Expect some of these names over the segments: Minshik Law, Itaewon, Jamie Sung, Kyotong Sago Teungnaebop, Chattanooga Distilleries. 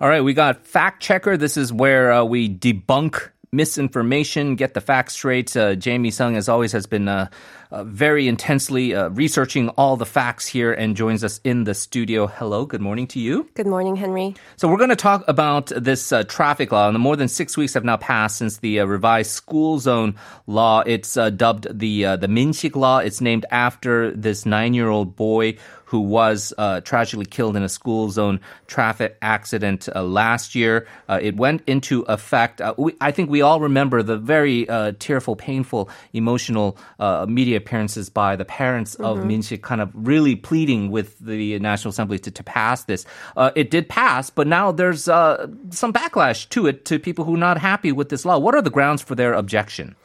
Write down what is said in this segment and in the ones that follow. All right, we got Fact Checker. This is where we debunk misinformation, get the facts straight. Jamie Sung, as always, has been very intensely researching all the facts here and joins us in the studio. Hello, good morning to you. Good morning, Henry. So we're going to talk about this traffic law. And the more than 6 weeks have now passed since the revised school zone law. It's dubbed the Minshik Law. It's named after this 9-year-old boy who was tragically killed in a school zone traffic accident last year. It went into effect. I think we all remember the very tearful, painful, emotional media appearances by the parents of Minshik kind of really pleading with the National Assembly to pass this. It did pass, but now there's some backlash to it, to people who are not happy with this law. What are the grounds for their objection?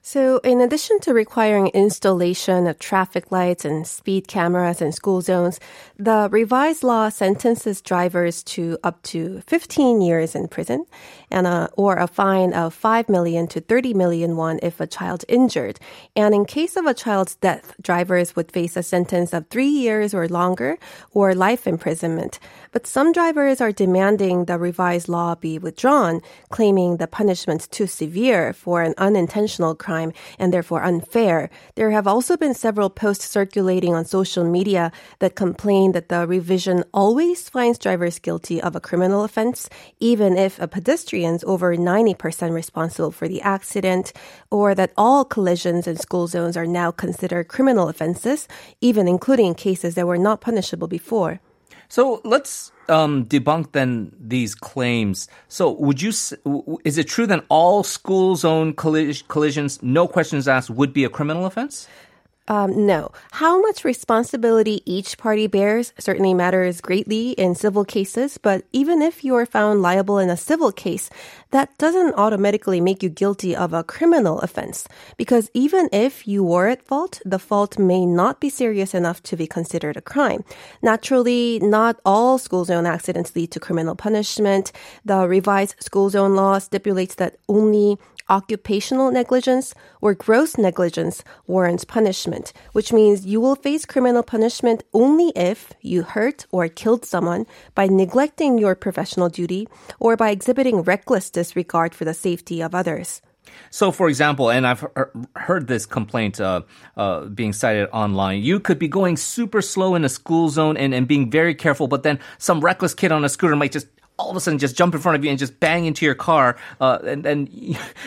So in addition to requiring installation of traffic lights and speed cameras in school zones, the revised law sentences drivers to up to 15 years in prison and or a fine of 5 million to 30 million won if a child injured. And in case of a child's death, drivers would face a sentence of 3 years or longer or life imprisonment. But some drivers are demanding the revised law be withdrawn, claiming the punishment's too severe for an unintentional crime and therefore unfair. There have also been several posts circulating on social media that complain that the revision always finds drivers guilty of a criminal offense, even if a pedestrian's over 90% responsible for the accident, or that all collisions in school zones are now considered criminal offenses, even including cases that were not punishable before. So let's debunk then these claims. So is it true that all school zone collisions, no questions asked, would be a criminal offense? No. How much responsibility each party bears certainly matters greatly in civil cases, but even if you are found liable in a civil case, that doesn't automatically make you guilty of a criminal offense, because even if you were at fault, the fault may not be serious enough to be considered a crime. Naturally, not all school zone accidents lead to criminal punishment. The revised school zone law stipulates that only occupational negligence or gross negligence warrants punishment, which means you will face criminal punishment only if you hurt or killed someone by neglecting your professional duty or by exhibiting reckless disregard for the safety of others. So, for example, and I've heard this complaint being cited online, you could be going super slow in a school zone and being very careful, but then some reckless kid on a scooter might just all of a sudden just jump in front of you and just bang into your car, and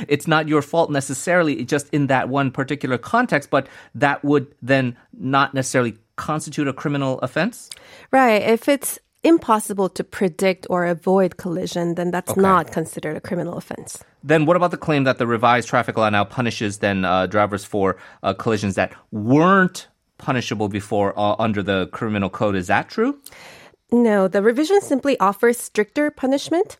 it's not your fault necessarily, just in that one particular context, but that would then not necessarily constitute a criminal offense? Right. If it's impossible to predict or avoid collision, then that's not considered a criminal offense. Then what about the claim that the revised traffic law now punishes then drivers for collisions that weren't punishable before under the criminal code? Is that true? No, the revision simply offers stricter punishment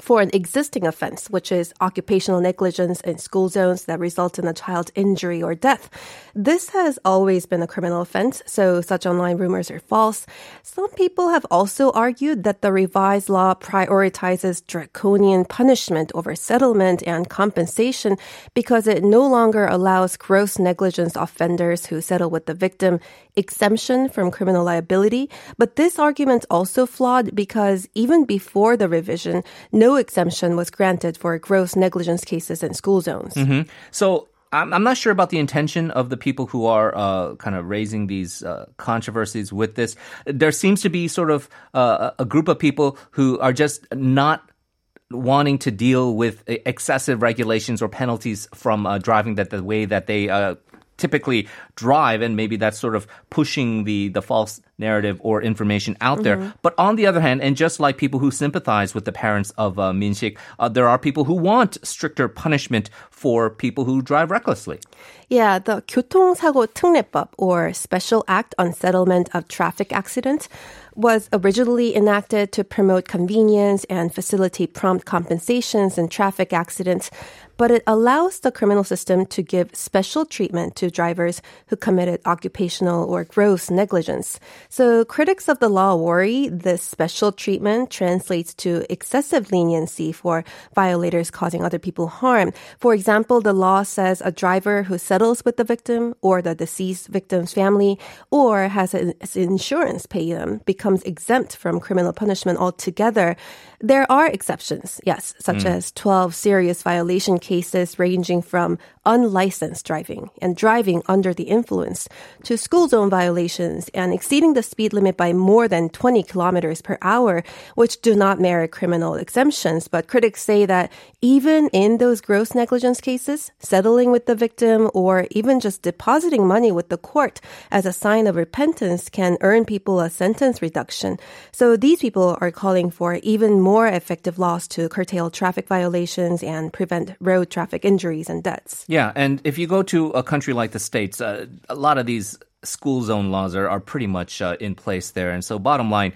for an existing offense, which is occupational negligence in school zones that result in a child's injury or death. This has always been a criminal offense, so such online rumors are false. Some people have also argued that the revised law prioritizes draconian punishment over settlement and compensation because it no longer allows gross negligence offenders who settle with the victim exemption from criminal liability. But this argument's also flawed because even before the revision, no exemption was granted for gross negligence cases in school zones. Mm-hmm. So I'm not sure about the intention of the people who are kind of raising these controversies with this. There seems to be sort of a group of people who are just not wanting to deal with excessive regulations or penalties from driving that the way that they typically drive, and maybe that's sort of pushing the false narrative or information out there. But on the other hand, and just like people who sympathize with the parents of Minshik, there are people who want stricter punishment for people who drive recklessly. Yeah, the Kyotong Sago Teungnaebop, or Special Act on Settlement of Traffic Accidents, was originally enacted to promote convenience and facilitate prompt compensations in traffic accidents. but it allows the criminal system to give special treatment to drivers who committed occupational or gross negligence. So critics of the law worry this special treatment translates to excessive leniency for violators causing other people harm. For example, the law says a driver who settles with the victim or the deceased victim's family or has his insurance pay them becomes exempt from criminal punishment altogether. There are exceptions, yes, such as 12 serious violation cases ranging from unlicensed driving and driving under the influence to school zone violations and exceeding the speed limit by more than 20 kilometers per hour, which do not merit criminal exemptions. But critics say that even in those gross negligence cases, settling with the victim or even just depositing money with the court as a sign of repentance can earn people a sentence reduction. So these people are calling for even more effective laws to curtail traffic violations and prevent road traffic injuries and deaths. Yeah, and if you go to a country like the States, a lot of these school zone laws are pretty much in place there. And so bottom line,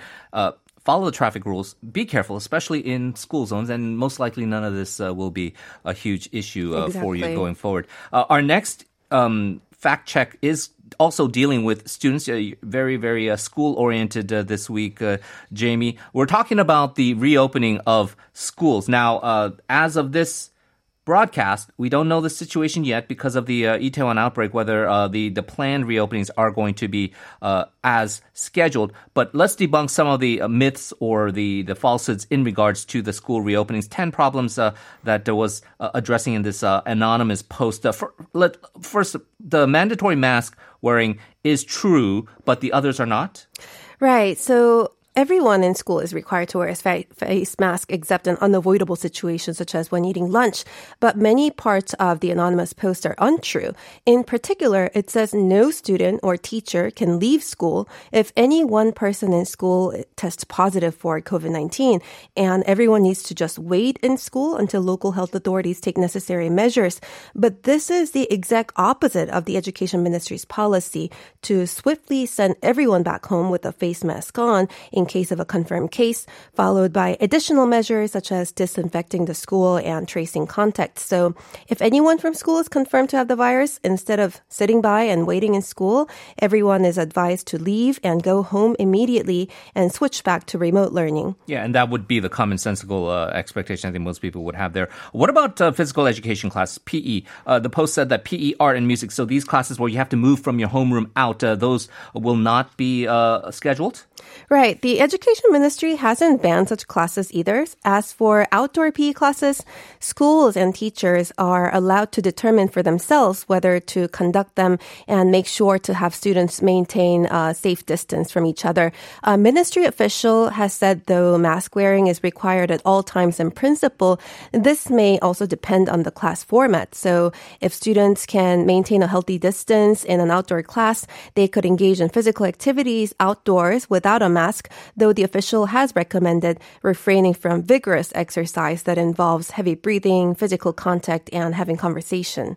follow the traffic rules. Be careful, especially in school zones. And most likely none of this will be a huge issue for you going forward. Our next fact check is also dealing with students, very, very school-oriented this week, Jamie. We're talking about the reopening of schools. Now, as of this broadcast, we don't know the situation yet because of the Itaewon outbreak, whether the planned reopenings are going to be as scheduled. But let's debunk some of the myths or the falsehoods in regards to the school reopenings. 10 problems that was addressing in this anonymous post. First, the mandatory mask wearing is true, but the others are not? Right. So everyone in school is required to wear a face mask except in unavoidable situations such as when eating lunch. But many parts of the anonymous post are untrue. In particular, it says no student or teacher can leave school if any one person in school tests positive for COVID-19. And everyone needs to just wait in school until local health authorities take necessary measures. But this is the exact opposite of the Education Ministry's policy to swiftly send everyone back home with a face mask on in case of a confirmed case, followed by additional measures such as disinfecting the school and tracing contacts. So if anyone from school is confirmed to have the virus, instead of sitting by and waiting in school, everyone is advised to leave and go home immediately and switch back to remote learning. Yeah, and that would be the commonsensical expectation I think most people would have there. What about physical education class, PE? The post said that PE, art, and music, so these classes where you have to move from your homeroom out, those will not be scheduled? Right. The Education Ministry hasn't banned such classes either. As for outdoor PE classes, schools and teachers are allowed to determine for themselves whether to conduct them and make sure to have students maintain a safe distance from each other. A ministry official has said, though, mask wearing is required at all times in principle. This may also depend on the class format. So if students can maintain a healthy distance in an outdoor class, they could engage in physical activities outdoors without a mask, though the official has recommended refraining from vigorous exercise that involves heavy breathing, physical contact, and having conversation.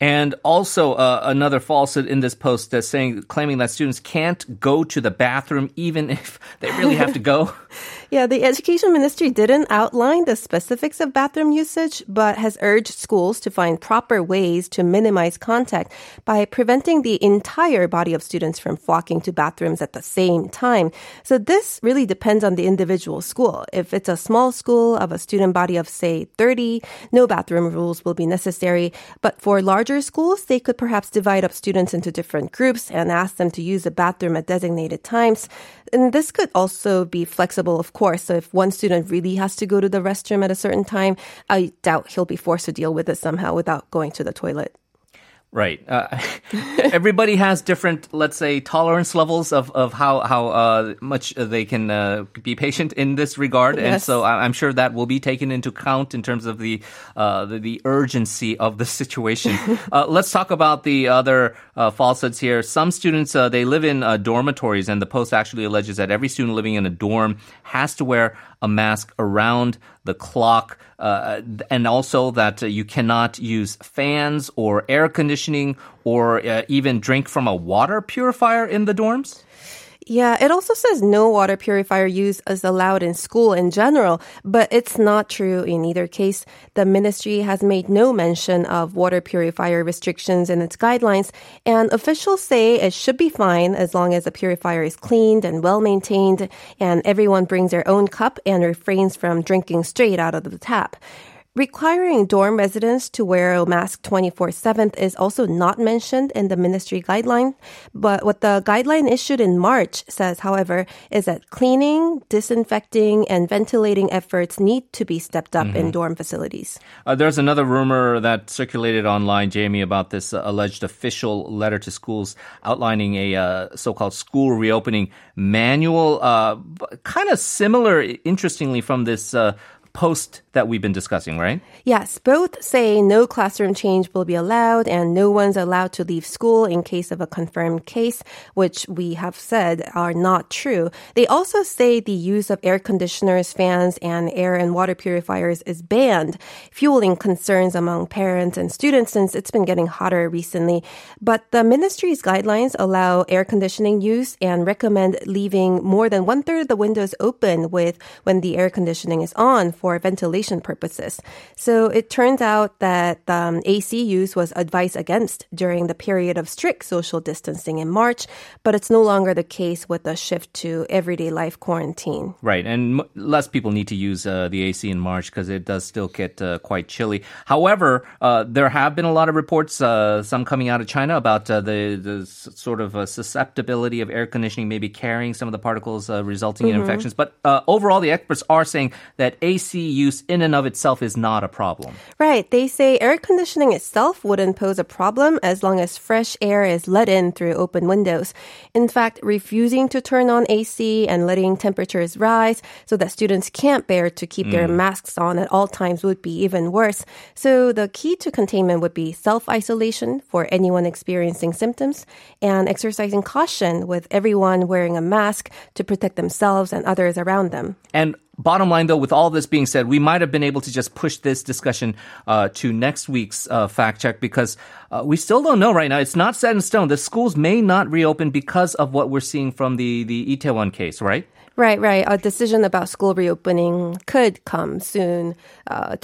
And also another falsehood in this post that's claiming that students can't go to the bathroom even if they really have to go. Yeah, the Education Ministry didn't outline the specifics of bathroom usage, but has urged schools to find proper ways to minimize contact by preventing the entire body of students from flocking to bathrooms at the same time. So this really depends on the individual school. If it's a small school of a student body of, say, 30, no bathroom rules will be necessary. But for larger schools, they could perhaps divide up students into different groups and ask them to use a bathroom at designated times. And this could also be flexible, of course. So if one student really has to go to the restroom at a certain time, I doubt he'll be forced to deal with it somehow without going to the toilet. Right. Everybody has different, let's say, tolerance levels of how much they can be patient in this regard. Yes. And so I'm sure that will be taken into account in terms of the urgency of the situation. Let's talk about the other falsehoods here. Some students, they live in dormitories, and the post actually alleges that every student living in a dorm has to wear a mask around the clock, and also that you cannot use fans or air conditioning or even drink from a water purifier in the dorms? Yeah, it also says no water purifier use is allowed in school in general, but it's not true in either case. The ministry has made no mention of water purifier restrictions in its guidelines, and officials say it should be fine as long as the purifier is cleaned and well-maintained, and everyone brings their own cup and refrains from drinking straight out of the tap. Requiring dorm residents to wear a mask 24/7 is also not mentioned in the ministry guideline. But what the guideline issued in March says, however, is that cleaning, disinfecting, and ventilating efforts need to be stepped up in dorm facilities. There's another rumor that circulated online, Jamie, about this alleged official letter to schools outlining a so-called school reopening manual, kind of similar, interestingly, from this post that we've been discussing, right? Yes, both say no classroom change will be allowed and no one's allowed to leave school in case of a confirmed case, which we have said are not true. They also say the use of air conditioners, fans, and air and water purifiers is banned, fueling concerns among parents and students since it's been getting hotter recently. But the ministry's guidelines allow air conditioning use and recommend leaving more than one-third of the windows open when the air conditioning is on for ventilation purposes. So it turns out that AC use was advised against during the period of strict social distancing in March, but it's no longer the case with the shift to everyday life quarantine. Right, and less people need to use the AC in March because it does still get quite chilly. However, there have been a lot of reports, some coming out of China, about the sort of susceptibility of air conditioning maybe carrying some of the particles resulting in infections. But overall, the experts are saying that AC use in and of itself is not a problem. Right. They say air conditioning itself wouldn't pose a problem as long as fresh air is let in through open windows. In fact, refusing to turn on AC and letting temperatures rise so that students can't bear to keep their masks on at all times would be even worse. So the key to containment would be self-isolation for anyone experiencing symptoms and exercising caution with everyone wearing a mask to protect themselves and others around them. And bottom line, though, with all this being said, we might have been able to just push this discussion to next week's fact check because we still don't know right now. It's not set in stone. The schools may not reopen because of what we're seeing from the Itaewon case, right? Right. A decision about school reopening could come soon,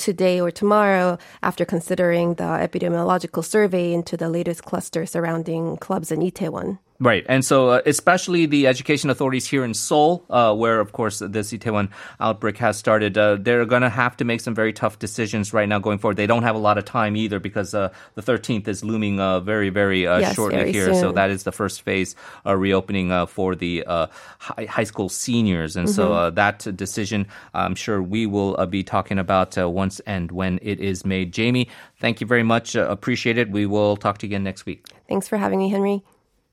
today or tomorrow, after considering the epidemiological survey into the latest cluster surrounding clubs in Itaewon. Right. And so especially the education authorities here in Seoul, where, of course, this Itaewon outbreak has started, they're going to have to make some very tough decisions right now going forward. They don't have a lot of time either because the 13th is looming very, very shortly here. Soon. So that is the first phase reopening for the high school seniors. And so that decision, I'm sure we will be talking about once and when it is made. Jamie, thank you very much. Appreciate it. We will talk to you again next week. Thanks for having me, Henry.